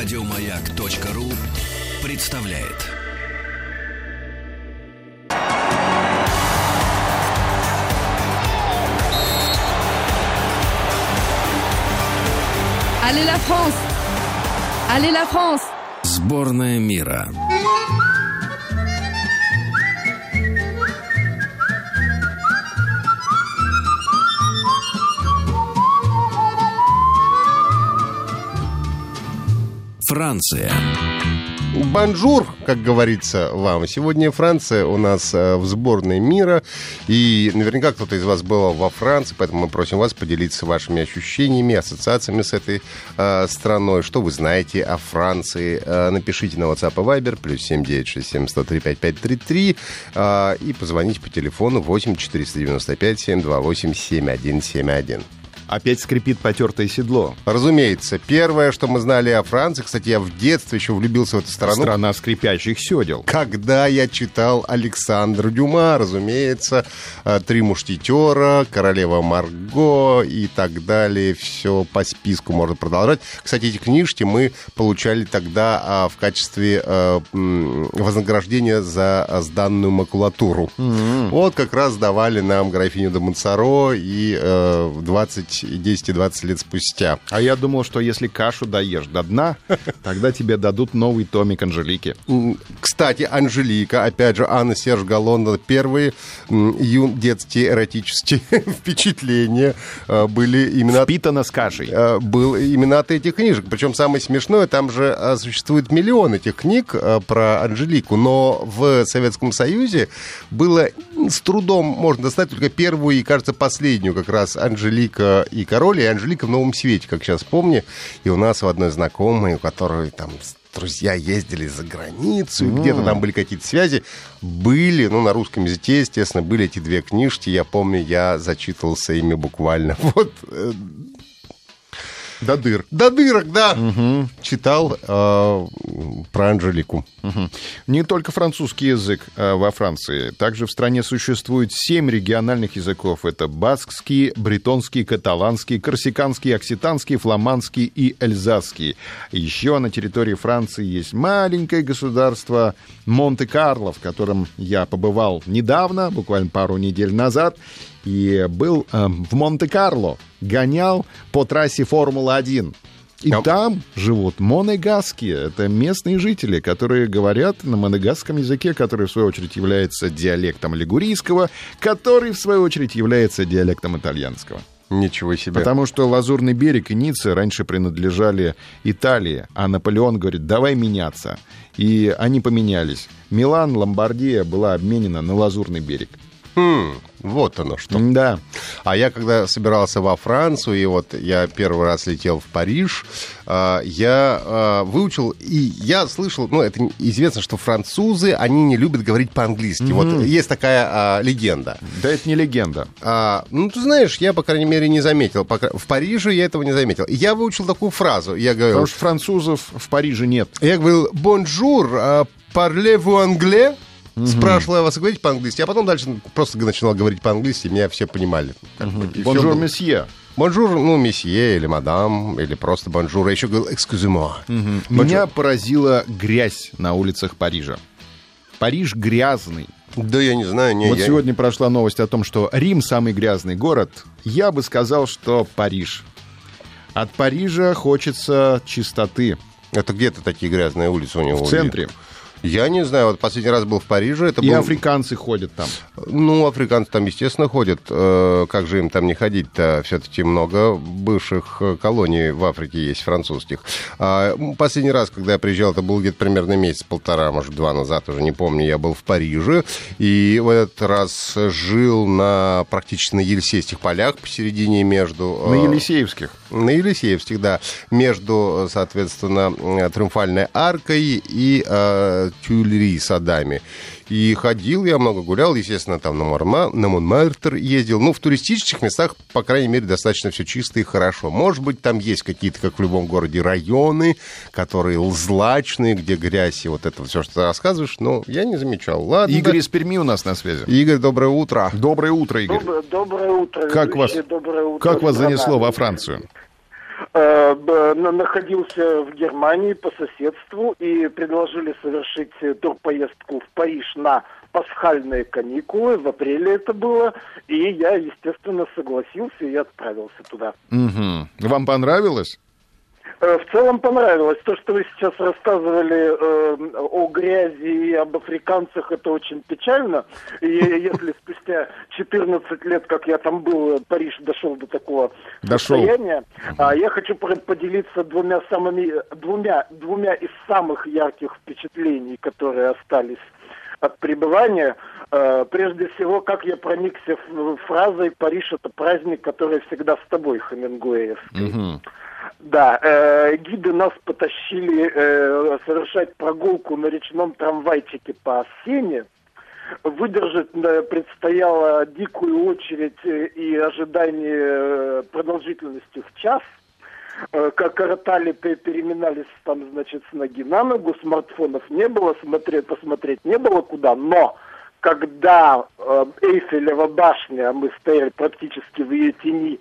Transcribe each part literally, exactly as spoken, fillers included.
Радиомаяк.ру представляет. Allez la France! Allez la France! Сборная мира. Франция. Бонжур, как говорится вам. Сегодня Франция у нас в сборной мира. И наверняка кто-то из вас был во Франции, поэтому мы просим вас поделиться вашими ощущениями, ассоциациями с этой э, страной. Что вы знаете о Франции? Э, напишите на WhatsApp и Viber, плюс семь девять шесть семь сто три пять пять три три, э, и позвоните по телефону восемь четыреста девяносто пять семьсот двадцать восемь семь один семь один. Опять скрипит потертое седло. Разумеется. Первое, что мы знали о Франции... Кстати, я в детстве еще влюбился в эту страну. Страна скрипящих седел. Когда я читал Александра Дюма, разумеется. «Три мушкетёра», «Королева Марго» и так далее. Все по списку можно продолжать. Кстати, эти книжки мы получали тогда в качестве вознаграждения за сданную макулатуру. Mm-hmm. Вот как раз давали нам «Графиню де Монсоро» и двадцать... десять-двадцать лет спустя. А я думал, что если кашу доешь до дна, тогда тебе дадут новый томик Анжелики. Кстати, Анжелика, опять же, Анна Серж Галландов, первые юн детские эротические впечатления были именно... Впитано с кашей. Был именно от этих книжек. Причем самое смешное, там же существует миллион этих книг про Анжелику, но в Советском Союзе было с трудом можно достать только первую и, кажется, последнюю как раз Анжелика и король, и Анжелика в Новом Свете, как сейчас помню. И у нас у одной знакомой, у которой там друзья ездили за границу, mm. где-то там были какие-то связи, были, ну, на русском языке, естественно, были эти две книжки. Я помню, я зачитывался ими буквально. Вот... До дыр. До дырок, да. Угу. Читал э, про Анжелику. Угу. Не только французский язык э, во Франции. Также в стране существует семь региональных языков. Это баскский, бретонский, каталанский, корсиканский, окситанский, фламандский и эльзасский. Еще на территории Франции есть маленькое государство Монте-Карло, в котором я побывал недавно, буквально пару недель назад. И был э, в Монте-Карло, гонял по трассе Формула один. И yep. там живут монегаские. Это местные жители, которые говорят на монегасском языке, который, в свою очередь, является диалектом лигурийского, который, в свою очередь, является диалектом итальянского. Ничего себе. Потому что Лазурный берег и Ницца раньше принадлежали Италии, а Наполеон говорит, давай меняться. И они поменялись. Милан, Ломбардия была обменена на Лазурный берег. Вот оно что. Да. А я, когда собирался во Францию, и вот я первый раз летел в Париж, я выучил, и я слышал, ну, это известно, что французы, они не любят говорить по-английски. Mm-hmm. Вот есть такая а, легенда. Да это не легенда. А, ну, ты знаешь, я, по крайней мере, не заметил. В Париже я этого не заметил. Я выучил такую фразу. Я говорил, потому что французов в Париже нет. Я говорил, «Бонжур, parlez-vous anglais?» Mm-hmm. Спрашивала вас, говорить по-английски, а потом дальше просто начинала говорить по-английски, меня все понимали. Бонжур, месье. Бонжур, ну, месье или мадам, или просто бонжур. Я еще говорил, экскюзимо. Mm-hmm. Меня поразила грязь на улицах Парижа. Париж грязный. Да я не знаю. Не, вот я... сегодня прошла новость о том, что Рим самый грязный город. Я бы сказал, что Париж. От Парижа хочется чистоты. Это где-то такие грязные улицы у него. В центре. Улицы. Я не знаю, вот последний раз был в Париже. Это и был... африканцы ходят там. Ну, африканцы там, естественно, ходят. Как же им там не ходить-то? Все-таки много бывших колоний в Африке есть, французских. Последний раз, когда я приезжал, это был где-то примерно месяц-полтора, может, два назад, уже не помню, я был в Париже. И в этот раз жил на практически на Елисейских полях, посередине между... На Елисеевских? На Елисеевских, да. Между, соответственно, Триумфальной аркой и... Тюльри садами. И ходил я много, гулял, естественно, там на, Марма, на Монмартр ездил. Ну, в туристических местах, по крайней мере, достаточно все чисто и хорошо. Может быть, там есть какие-то, как в любом городе, районы, которые злачные, где грязь и вот это все, что ты рассказываешь, но я не замечал. Ладно, Игорь да. из Перми у нас на связи. Игорь, доброе утро. Доброе утро, Игорь. Доброе, доброе утро. Как вас, доброе утро, как вас занесло во Францию? находился в Германии по соседству, и предложили совершить турпоездку в Париж на пасхальные каникулы. В апреле это было. И я, естественно, согласился и отправился туда. Угу. Вам понравилось? В целом понравилось. То, что вы сейчас рассказывали э, о грязи и об африканцах, это очень печально. И если спустя четырнадцать лет, как я там был, Париж дошел до такого дошел. состояния, а я хочу поделиться двумя самыми двумя двумя из самых ярких впечатлений, которые остались от пребывания. Прежде всего, как я проникся фразой «Париж – это праздник, который всегда с тобой», хемингуэевский. Угу. Да, э, гиды нас потащили э, совершать прогулку на речном трамвайчике по Сене. Выдержать э, предстояло дикую очередь и ожидание продолжительностью в час. Как коротали, переминались там, значит, с ноги на ногу, смартфонов не было, смотреть, посмотреть не было куда, но когда э, Эйфелева башня, мы стояли практически в ее тени,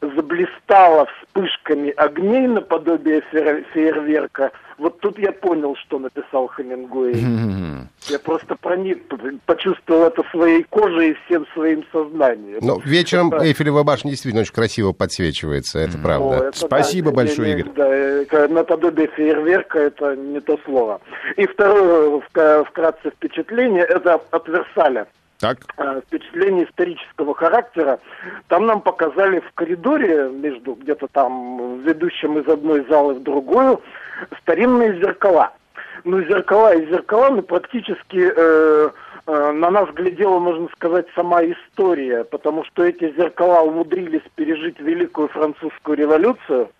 заблистала вспышками огней наподобие фейер- фейерверка, вот тут я понял, что написал Хемингуэй. Mm-hmm. Я просто проник, почувствовал это своей кожей и всем своим сознанием. Ну, вечером это... Эйфелева башня действительно очень красиво подсвечивается, это mm-hmm. правда. О, это спасибо, да, большое, Игорь. Да, наподобие фейерверка, это не то слово. И второе, вкратце, впечатление, это от Версаля. Так. Впечатление исторического характера. Там нам показали в коридоре, между где-то там ведущим из одной залы в другую, старинные зеркала. Ну, зеркала и зеркала, ну, практически э, э, на нас глядела, можно сказать, сама история, потому что эти зеркала умудрились пережить Великую Французскую революцию,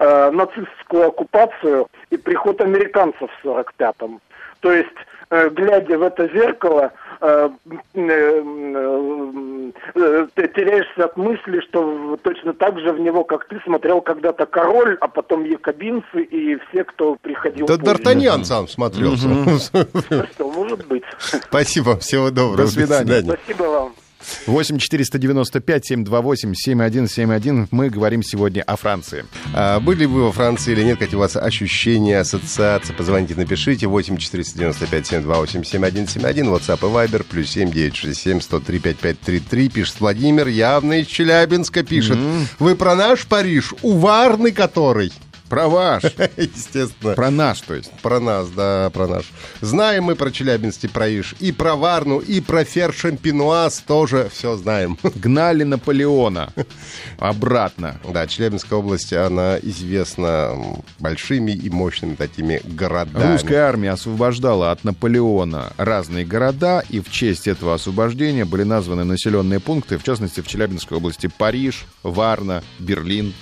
э, нацистскую оккупацию и приход американцев в сорок пятом. То есть, э, глядя в это зеркало, э, э, э, э, ты теряешься от мысли, что точно так же в него, как ты, смотрел когда-то король, а потом якобинцы и все, кто приходил. Да, Д'Артаньян сам смотрелся. Что, может быть. Спасибо, всего доброго. До свидания. Спасибо вам. восемь четыреста девяносто пять семь два восемь семь один семь один. Мы говорим сегодня о Франции. А были вы во Франции или нет? Какие у вас ощущения, ассоциации? Позвоните, напишите. восемь четыреста девяносто пять семь два восемь семь один семь один. WhatsApp и Viber. плюс семь девятьсот шестьдесят семь сто три пятьдесят пять тридцать три. Пишет Владимир. Явно из Челябинска пишет. Mm-hmm. Вы про наш Париж? Уварный который? Про ваш. Естественно. Про наш, то есть. Про нас, да, про наш. Знаем мы про Челябинский Париж, и про Варну, и про Фершемпенуаз тоже все знаем. Гнали Наполеона обратно. Да, Челябинская область, она известна большими и мощными такими городами. Русская армия освобождала от Наполеона разные города, и в честь этого освобождения были названы населенные пункты, в частности, в Челябинской области Париж, Варна, Берлин.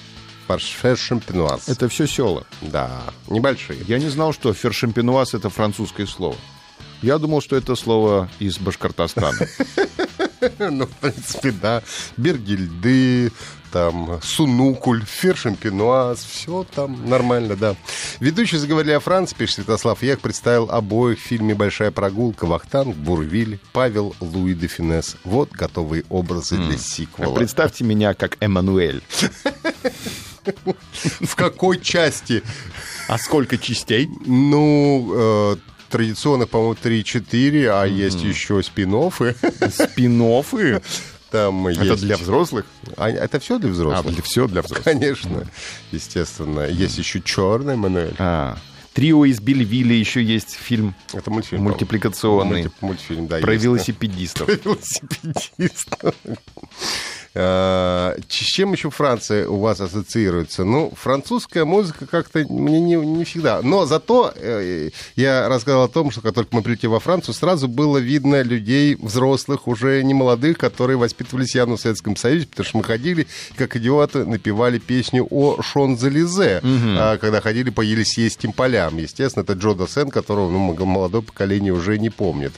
Фершемпенуаз. Это все села. Да, небольшие. Я не знал, что фершемпенуаз — это французское слово. Я думал, что это слово из Башкортостана. Ну, в принципе, да. Бергильды, там, сунукуль, фершемпенуаз, все там нормально, да. Ведущие заговорили о Франции, пишет Святослав. Я их представил обоих в фильме «Большая прогулка». Вахтанг, Бурвиль, Павел, Луи де Фюнес. Вот готовые образы mm. для сиквела. Представьте меня как Эммануэль. В какой части? А сколько частей? Ну, традиционно, по-моему, три-четыре, а есть еще спин-оффы. Спин-оффы? Там это есть... для взрослых? А, это все для взрослых? А, для, все для взрослых. Конечно, естественно. Есть еще «Черный Мануэль». А. «Трио из Бельвилля» еще есть фильм. Это мультфильм. Мультипликационный. Мультип, мультфильм, да, про, есть, велосипедистов. Про велосипедистов. С чем еще Франция у вас ассоциируется? Ну, французская музыка как-то мне не, не всегда. Но зато э, я рассказал о том, что как только мы прилетели во Францию, сразу было видно людей взрослых, уже не молодых, которые воспитывались явно в Советском Союзе, потому что мы ходили, как идиоты, напевали песню о Шон-Зелизе, угу. когда ходили по Елисейским полям. Естественно, это Джо Дассен, которого, ну, молодое поколение уже не помнит.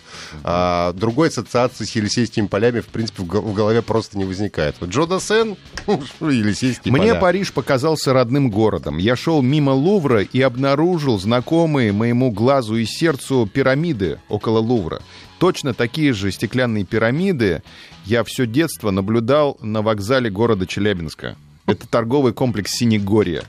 А другой ассоциации с Елисейскими полями, в принципе, в голове просто не возникает. Джо Дассен, Елисейские поля. Мне Париж показался родным городом. Я шел мимо Лувра и обнаружил знакомые моему глазу и сердцу пирамиды около Лувра. Точно такие же стеклянные пирамиды я все детство наблюдал на вокзале города Челябинска. Это торговый комплекс Синегорья.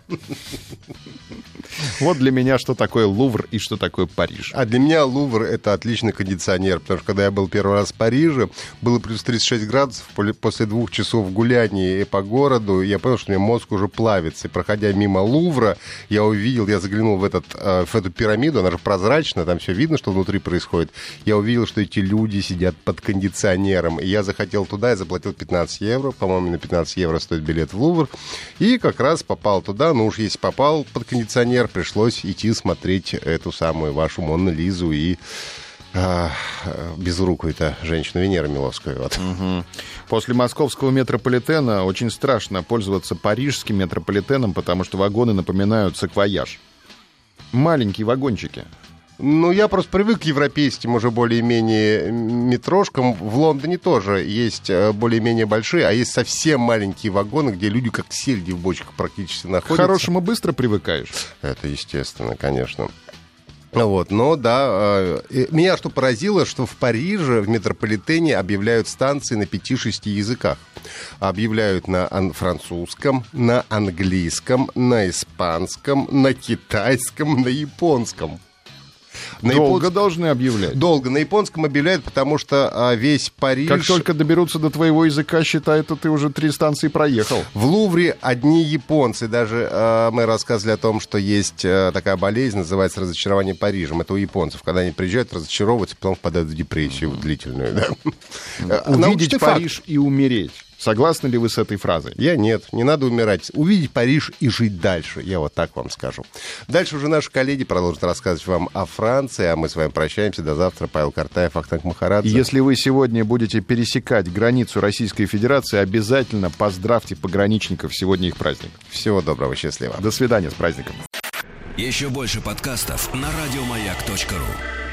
Вот для меня что такое Лувр и что такое Париж. А для меня Лувр — это отличный кондиционер, потому что когда я был первый раз в Париже, было плюс тридцать шесть градусов, после двух часов гуляния по городу, я понял, что у меня мозг уже плавится. И проходя мимо Лувра, я увидел, я заглянул в, этот, в эту пирамиду, она же прозрачна, там все видно, что внутри происходит. Я увидел, что эти люди сидят под кондиционером. И я захотел туда, я заплатил пятнадцать евро, по-моему, на пятнадцать евро стоит билет в Лувр. И как раз попал туда, ну уж если попал под кондиционер, пришлось идти смотреть эту самую вашу Монну Лизу и э, безрукую-то женщину Венеру Миловскую. Вот. Угу. После московского метрополитена очень страшно пользоваться парижским метрополитеном, потому что вагоны напоминают саквояж. Маленькие вагончики. Ну, я просто привык к европейским уже более-менее метрошкам. В Лондоне тоже есть более-менее большие, а есть совсем маленькие вагоны, где люди как сельди в бочках практически находятся. К хорошему быстро привыкаешь? Это естественно, конечно. Вот, но да, меня что поразило, что в Париже, в метрополитене объявляют станции на пяти-шести языках. Объявляют на ан- французском, на английском, на испанском, на китайском, на японском. На долго японск... должны объявлять. Долго. На японском объявляют, потому что а, весь Париж... Как только доберутся до твоего языка, считай, это ты уже три станции проехал. В Лувре одни японцы. Даже а, мы рассказывали о том, что есть а, такая болезнь, называется разочарование Парижем. Это у японцев. Когда они приезжают, разочаровываются, потом впадают в депрессию mm-hmm. длительную. Да. Mm-hmm. Увидеть Париж и умереть. Согласны ли вы с этой фразой? Я нет, не надо умирать. Увидеть Париж и жить дальше, я вот так вам скажу. Дальше уже наши коллеги продолжат рассказывать вам о Франции, а мы с вами прощаемся. До завтра. Павел Картаев, Ахтанг Махарадзе. Если вы сегодня будете пересекать границу Российской Федерации, обязательно поздравьте пограничников. Сегодня их праздник. Всего доброго, счастливо. До свидания, с праздником. Еще больше подкастов на радиомаяк точка ру.